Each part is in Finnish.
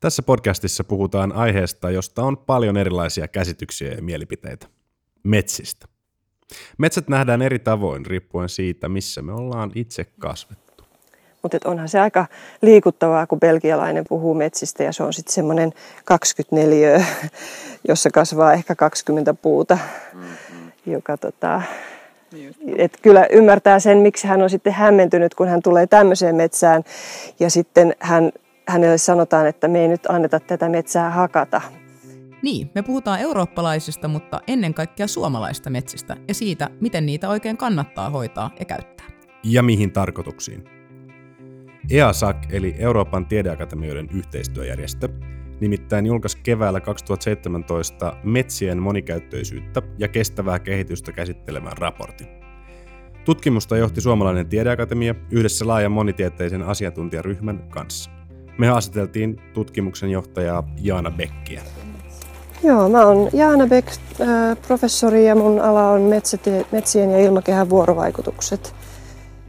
Tässä podcastissa puhutaan aiheesta, josta on paljon erilaisia käsityksiä ja mielipiteitä. Metsistä. Metsät nähdään eri tavoin riippuen siitä, missä me ollaan itse kasvettu. Mutta onhan se aika liikuttavaa, kun belgialainen puhuu metsistä ja se on sitten semmoinen 24, jossa kasvaa ehkä 20 puuta. Mm-hmm. Joka et kyllä ymmärtää sen, miksi hän on sitten hämmentynyt, kun hän tulee tämmöiseen metsään ja sitten hänelle sanotaan, että me ei nyt anneta tätä metsää hakata. Niin, me puhutaan eurooppalaisista, mutta ennen kaikkea suomalaista metsistä ja siitä, miten niitä oikein kannattaa hoitaa ja käyttää. Ja mihin tarkoituksiin. EASAC eli Euroopan tiedeakatemioiden yhteistyöjärjestö nimittäin julkaisi keväällä 2017 metsien monikäyttöisyyttä ja kestävää kehitystä käsittelevän raportin. Tutkimusta johti suomalainen tiedeakatemia yhdessä laajan monitieteisen asiantuntijaryhmän kanssa. Me haastateltiin tutkimuksen johtajaa Jaana Beckiä. Joo, mä oon Jaana Beck, professori, ja mun ala on metsien ja ilmakehän vuorovaikutukset.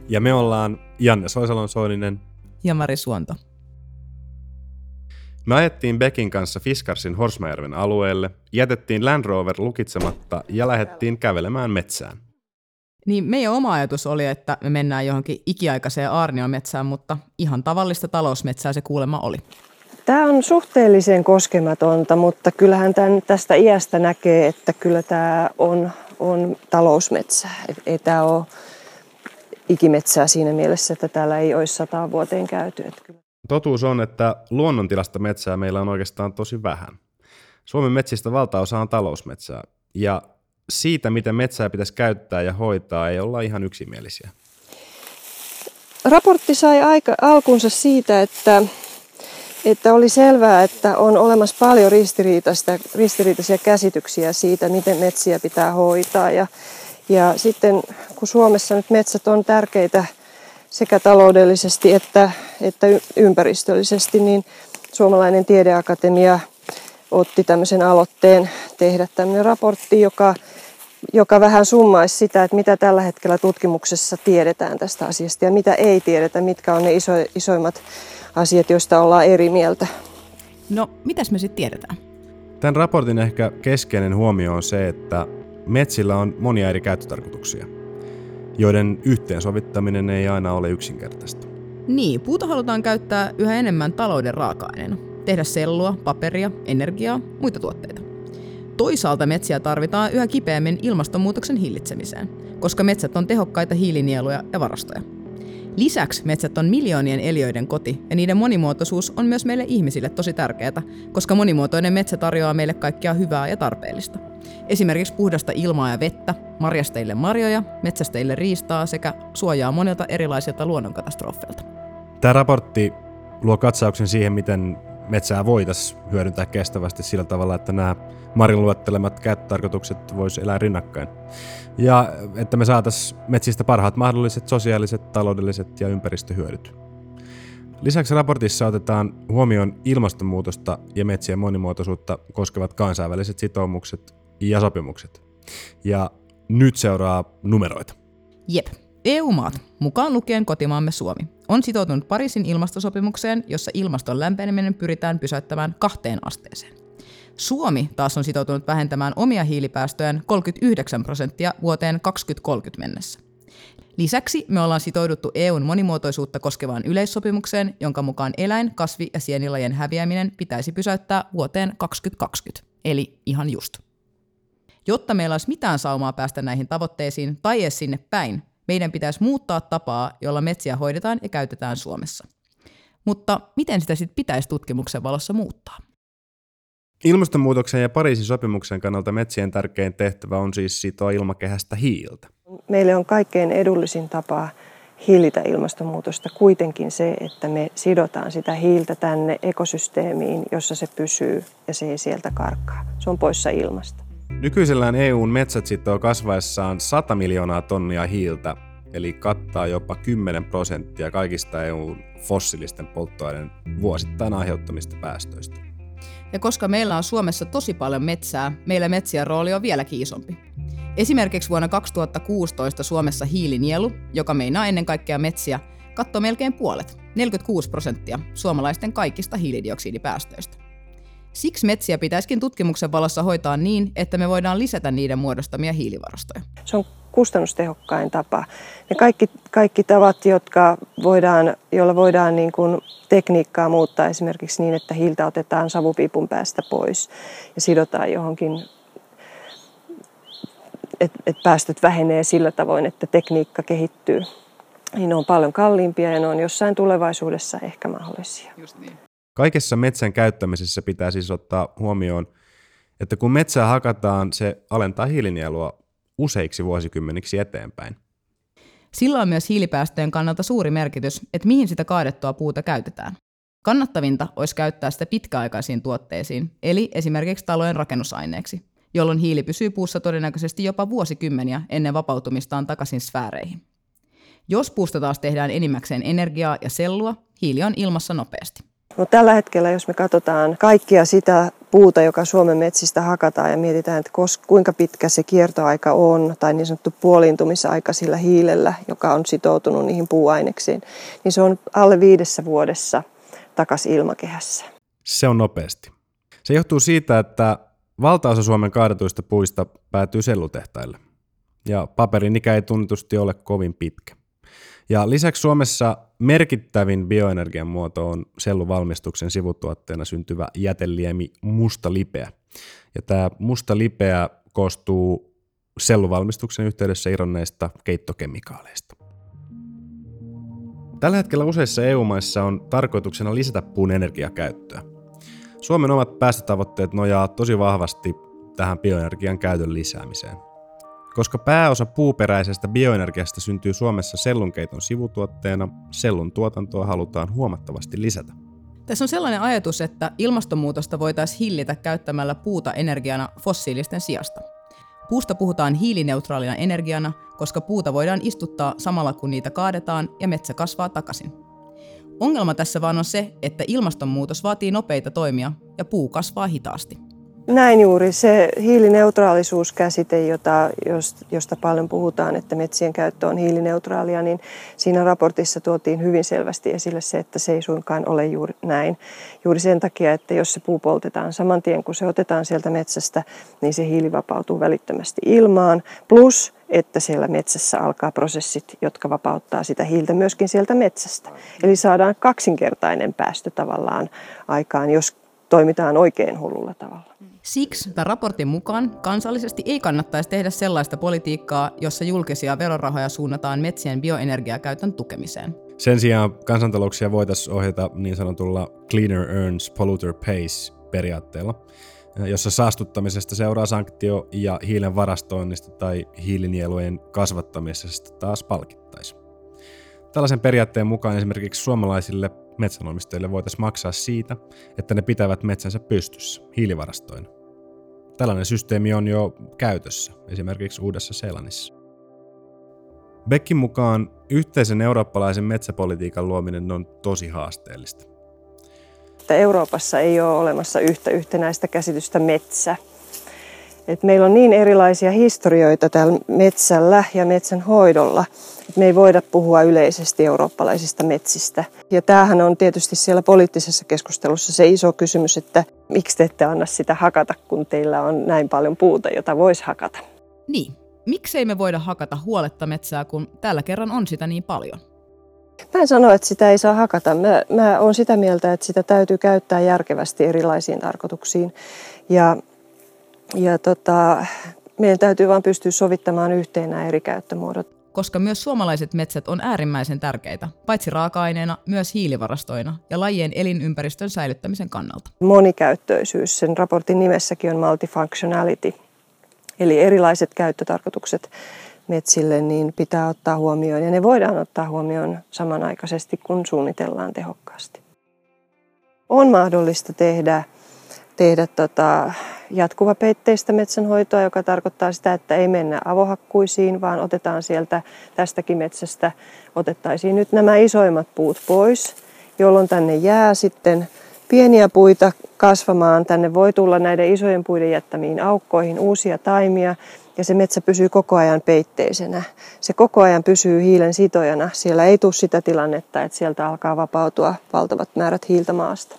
Ja me ollaan Janne Soisalon-Soininen ja Mari Suunto. Me ajettiin Beckin kanssa Fiskarsin Horsmajärven alueelle, jätettiin Land Rover lukitsematta ja lähdettiin kävelemään metsään. Niin meidän oma ajatus oli, että me mennään johonkin ikiaikaiseen aarniometsään, mutta ihan tavallista talousmetsää se kuulemma oli. Tämä on suhteellisen koskematonta, mutta kyllähän tästä iästä näkee, että kyllä tämä on talousmetsä. Ei tämä ole ikimetsää siinä mielessä, että täällä ei olisi 100 vuoteen käyty. Totuus on, että luonnontilasta metsää meillä on oikeastaan tosi vähän. Suomen metsistä valtaosa on talousmetsää ja siitä, miten metsää pitäisi käyttää ja hoitaa, ei olla ihan yksimielisiä. Raportti sai alkunsa siitä, että oli selvää, että on olemassa paljon ristiriitaisia käsityksiä siitä, miten metsiä pitää hoitaa. Ja sitten kun Suomessa nyt metsät on tärkeitä sekä taloudellisesti että ympäristöllisesti, niin suomalainen tiedeakatemia otti tämmöisen aloitteen tehdä tämmöinen raportti, joka vähän summaisi sitä, että mitä tällä hetkellä tutkimuksessa tiedetään tästä asiasta ja mitä ei tiedetä, mitkä on ne isoimmat asiat, joista ollaan eri mieltä. No, mitäs me sitten tiedetään? Tämän raportin ehkä keskeinen huomio on se, että metsillä on monia eri käyttötarkoituksia, joiden yhteensovittaminen ei aina ole yksinkertaista. Niin, puuta halutaan käyttää yhä enemmän talouden raaka-aineena. Tehdä sellua, paperia, energiaa, muita tuotteita. Toisaalta metsiä tarvitaan yhä kipeämmin ilmastonmuutoksen hillitsemiseen, koska metsät on tehokkaita hiilinieluja ja varastoja. Lisäksi metsät on miljoonien eliöiden koti ja niiden monimuotoisuus on myös meille ihmisille tosi tärkeää, koska monimuotoinen metsä tarjoaa meille kaikkea hyvää ja tarpeellista. Esimerkiksi puhdasta ilmaa ja vettä, marjastajille marjoja, metsästäjille riistaa sekä suojaa monilta erilaisilta luonnonkatastrofeilta. Tämä raportti luo katsauksen siihen, miten metsää voitaisiin hyödyntää kestävästi sillä tavalla, että nämä Marin luettelemat käyttötarkoitukset voisivat elää rinnakkain. Ja että me saataisiin metsistä parhaat mahdolliset sosiaaliset, taloudelliset ja ympäristöhyödyt. Lisäksi raportissa otetaan huomioon ilmastonmuutosta ja metsien monimuotoisuutta koskevat kansainväliset sitoumukset ja sopimukset. Ja nyt seuraa numeroita. Jep. EU-maat, mukaan lukien kotimaamme Suomi, on sitoutunut Pariisin ilmastosopimukseen, jossa ilmaston lämpeneminen pyritään pysäyttämään 2 asteeseen. Suomi taas on sitoutunut vähentämään omia hiilipäästöjään 39% vuoteen 2030 mennessä. Lisäksi me ollaan sitouduttu EUn monimuotoisuutta koskevaan yleissopimukseen, jonka mukaan eläin-, kasvi- ja sienilajien häviäminen pitäisi pysäyttää vuoteen 2020, eli ihan just. Jotta meillä olisi mitään saumaa päästä näihin tavoitteisiin tai edes sinne päin, meidän pitäisi muuttaa tapaa, jolla metsiä hoidetaan ja käytetään Suomessa. Mutta miten sitä sitten pitäisi tutkimuksen valossa muuttaa? Ilmastonmuutoksen ja Pariisin sopimuksen kannalta metsien tärkein tehtävä on siis sitoa ilmakehästä hiiltä. Meille on kaikkein edullisin tapa hillitä ilmastonmuutosta kuitenkin se, että me sidotaan sitä hiiltä tänne ekosysteemiin, jossa se pysyy ja se ei sieltä karkaa. Se on poissa ilmasta. Nykyisellään EUn metsät sitoo kasvaessaan 100 miljoonaa tonnia hiiltä, eli kattaa jopa 10% kaikista EUn fossiilisten polttoaineiden vuosittain aiheuttamista päästöistä. Ja koska meillä on Suomessa tosi paljon metsää, meillä metsien rooli on vieläkin isompi. Esimerkiksi vuonna 2016 Suomessa hiilinielu, joka meinaa ennen kaikkea metsiä, kattoo melkein puolet, 46% suomalaisten kaikista hiilidioksidipäästöistä. Siksi metsiä pitäisikin tutkimuksen valossa hoitaa niin, että me voidaan lisätä niiden muodostamia hiilivarastoja. Se on kustannustehokkain tapa. Ne kaikki tavat, joilla voidaan niin kuin tekniikkaa muuttaa esimerkiksi niin, että hiiltä otetaan savupiipun päästä pois ja sidotaan johonkin, että päästöt vähenee sillä tavoin, että tekniikka kehittyy. Niin ne on paljon kalliimpia ja ne on jossain tulevaisuudessa ehkä mahdollisia. Just niin. Kaikessa metsän käyttämisessä pitää siis ottaa huomioon, että kun metsää hakataan, se alentaa hiilinielua useiksi vuosikymmeniksi eteenpäin. Sillä on myös hiilipäästöjen kannalta suuri merkitys, että mihin sitä kaadettua puuta käytetään. Kannattavinta olisi käyttää sitä pitkäaikaisiin tuotteisiin, eli esimerkiksi talojen rakennusaineeksi, jolloin hiili pysyy puussa todennäköisesti jopa vuosikymmeniä ennen vapautumistaan takaisin sfääreihin. Jos puusta taas tehdään enimmäkseen energiaa ja sellua, hiili on ilmassa nopeasti. No, tällä hetkellä, jos me katsotaan kaikkia sitä puuta, joka Suomen metsistä hakataan ja mietitään, että kuinka pitkä se kiertoaika on tai niin sanottu puoliintumisaika sillä hiilellä, joka on sitoutunut niihin puuaineksiin, niin se on alle 5 vuodessa takaisin ilmakehässä. Se on nopeasti. Se johtuu siitä, että valtaosa Suomen kaadetuista puista päätyy sellutehtaille ja paperin ikä ei tunnetusti ole kovin pitkä. Ja lisäksi Suomessa merkittävin bioenergian muoto on selluvalmistuksen sivutuotteena syntyvä jäteliemi musta lipeä. Ja tämä musta lipeä koostuu selluvalmistuksen yhteydessä irronneista keittokemikaaleista. Tällä hetkellä useissa EU-maissa on tarkoituksena lisätä puun energiakäyttöä. Suomen omat päästötavoitteet nojaa tosi vahvasti tähän bioenergian käytön lisäämiseen. Koska pääosa puuperäisestä bioenergiasta syntyy Suomessa sellunkeiton sivutuotteena, sellun tuotantoa halutaan huomattavasti lisätä. Tässä on sellainen ajatus, että ilmastonmuutosta voitaisiin hillitä käyttämällä puuta energiana fossiilisten sijasta. Puusta puhutaan hiilineutraalina energiana, koska puuta voidaan istuttaa samalla kun niitä kaadetaan ja metsä kasvaa takaisin. Ongelma tässä vaan on se, että ilmastonmuutos vaatii nopeita toimia ja puu kasvaa hitaasti. Näin juuri. Se hiilineutraalisuuskäsite, josta paljon puhutaan, että metsien käyttö on hiilineutraalia, niin siinä raportissa tuotiin hyvin selvästi esille se, että se ei suinkaan ole juuri näin. Juuri sen takia, että jos se puu poltetaan saman tien, kun se otetaan sieltä metsästä, niin se hiili vapautuu välittömästi ilmaan. Plus, että siellä metsässä alkaa prosessit, jotka vapauttaa sitä hiiltä myöskin sieltä metsästä. Eli saadaan kaksinkertainen päästö tavallaan aikaan, jos toimitaan oikein hullulla tavalla. Siksi tämän raportin mukaan kansallisesti ei kannattaisi tehdä sellaista politiikkaa, jossa julkisia verorahoja suunnataan metsien bioenergiakäytön tukemiseen. Sen sijaan kansantalouksia voitaisiin ohjata niin sanotulla Cleaner Earns, Polluter Pays -periaatteella, jossa saastuttamisesta seuraa sanktio ja hiilen varastoinnista tai hiilinielujen kasvattamisesta taas palkittaisiin. Tällaisen periaatteen mukaan esimerkiksi suomalaisille metsänomistajille voitaisiin maksaa siitä, että ne pitävät metsänsä pystyssä hiilivarastoina. Tällainen systeemi on jo käytössä, esimerkiksi Uudessa-Seelannissa. Beckin mukaan yhteisen eurooppalaisen metsäpolitiikan luominen on tosi haasteellista. Euroopassa ei ole olemassa yhtä yhtenäistä käsitystä metsä. Et meillä on niin erilaisia historioita tällä metsällä ja metsän hoidolla, että me ei voida puhua yleisesti eurooppalaisista metsistä. Ja tämähän on tietysti siellä poliittisessa keskustelussa se iso kysymys, että miksi te ette anna sitä hakata, kun teillä on näin paljon puuta, jota voisi hakata. Niin, miksei me voida hakata huoletta metsää, kun tällä kerran on sitä niin paljon? Mä en sano, että sitä ei saa hakata. Mä oon sitä mieltä, että sitä täytyy käyttää järkevästi erilaisiin tarkoituksiin. Ja meidän täytyy vaan pystyä sovittamaan yhteen nämä eri käyttömuodot. Koska myös suomalaiset metsät on äärimmäisen tärkeitä, paitsi raaka-aineena, myös hiilivarastoina ja lajien elinympäristön säilyttämisen kannalta. Monikäyttöisyys, sen raportin nimessäkin on multifunctionality, eli erilaiset käyttötarkoitukset metsille niin pitää ottaa huomioon, ja ne voidaan ottaa huomioon samanaikaisesti, kun suunnitellaan tehokkaasti. On mahdollista tehdä jatkuvapeitteistä metsänhoitoa, joka tarkoittaa sitä, että ei mennä avohakkuisiin, vaan otetaan sieltä tästäkin metsästä, otettaisiin nyt nämä isoimmat puut pois, jolloin tänne jää sitten pieniä puita kasvamaan. Tänne voi tulla näiden isojen puiden jättämiin aukkoihin uusia taimia. ja se metsä pysyy koko ajan peitteisenä. Se koko ajan pysyy hiilen sitojana. Siellä ei tule sitä tilannetta, että sieltä alkaa vapautua valtavat määrät hiiltä maasta.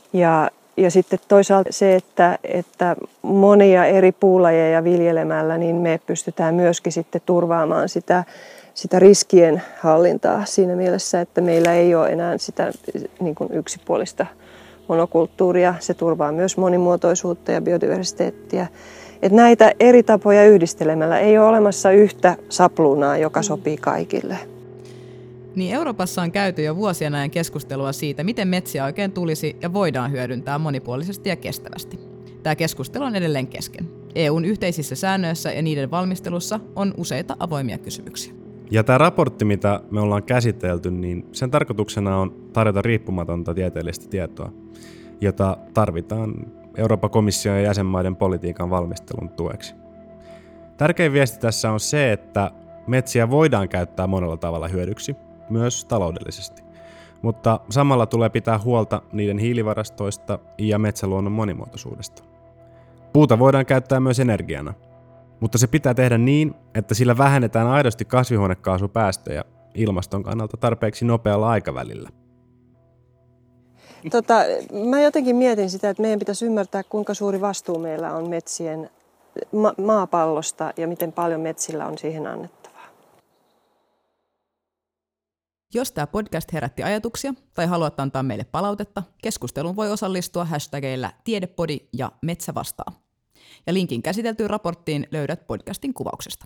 Ja sitten toisaalta se, että monia eri puulajeja viljelemällä, niin me pystytään myöskin sitten turvaamaan sitä riskien hallintaa siinä mielessä, että meillä ei ole enää sitä niin kuin yksipuolista monokulttuuria. Se turvaa myös monimuotoisuutta ja biodiversiteettiä. Et näitä eri tapoja yhdistelemällä ei ole olemassa yhtä sapluunaa, joka sopii kaikille. Niin Euroopassa on käyty jo vuosien ajan keskustelua siitä, miten metsiä oikein tulisi ja voidaan hyödyntää monipuolisesti ja kestävästi. Tämä keskustelu on edelleen kesken. EUn yhteisissä säännöissä ja niiden valmistelussa on useita avoimia kysymyksiä. Ja tämä raportti, mitä me ollaan käsitelty, niin sen tarkoituksena on tarjota riippumatonta tieteellistä tietoa, jota tarvitaan Euroopan komission ja jäsenmaiden politiikan valmistelun tueksi. Tärkein viesti tässä on se, että metsiä voidaan käyttää monella tavalla hyödyksi, myös taloudellisesti. Mutta samalla tulee pitää huolta niiden hiilivarastoista ja metsäluonnon monimuotoisuudesta. Puuta voidaan käyttää myös energiana, mutta se pitää tehdä niin, että sillä vähennetään aidosti kasvihuonekaasupäästöjä ilmaston kannalta tarpeeksi nopealla aikavälillä. Mä jotenkin mietin sitä, että meidän pitäisi ymmärtää, kuinka suuri vastuu meillä on metsien maapallosta ja miten paljon metsillä on siihen annettavaa. Jos tämä podcast herätti ajatuksia tai haluat antaa meille palautetta, keskusteluun voi osallistua hashtageillä tiedepodi ja metsävastaa. Ja linkin käsiteltyyn raporttiin löydät podcastin kuvauksesta.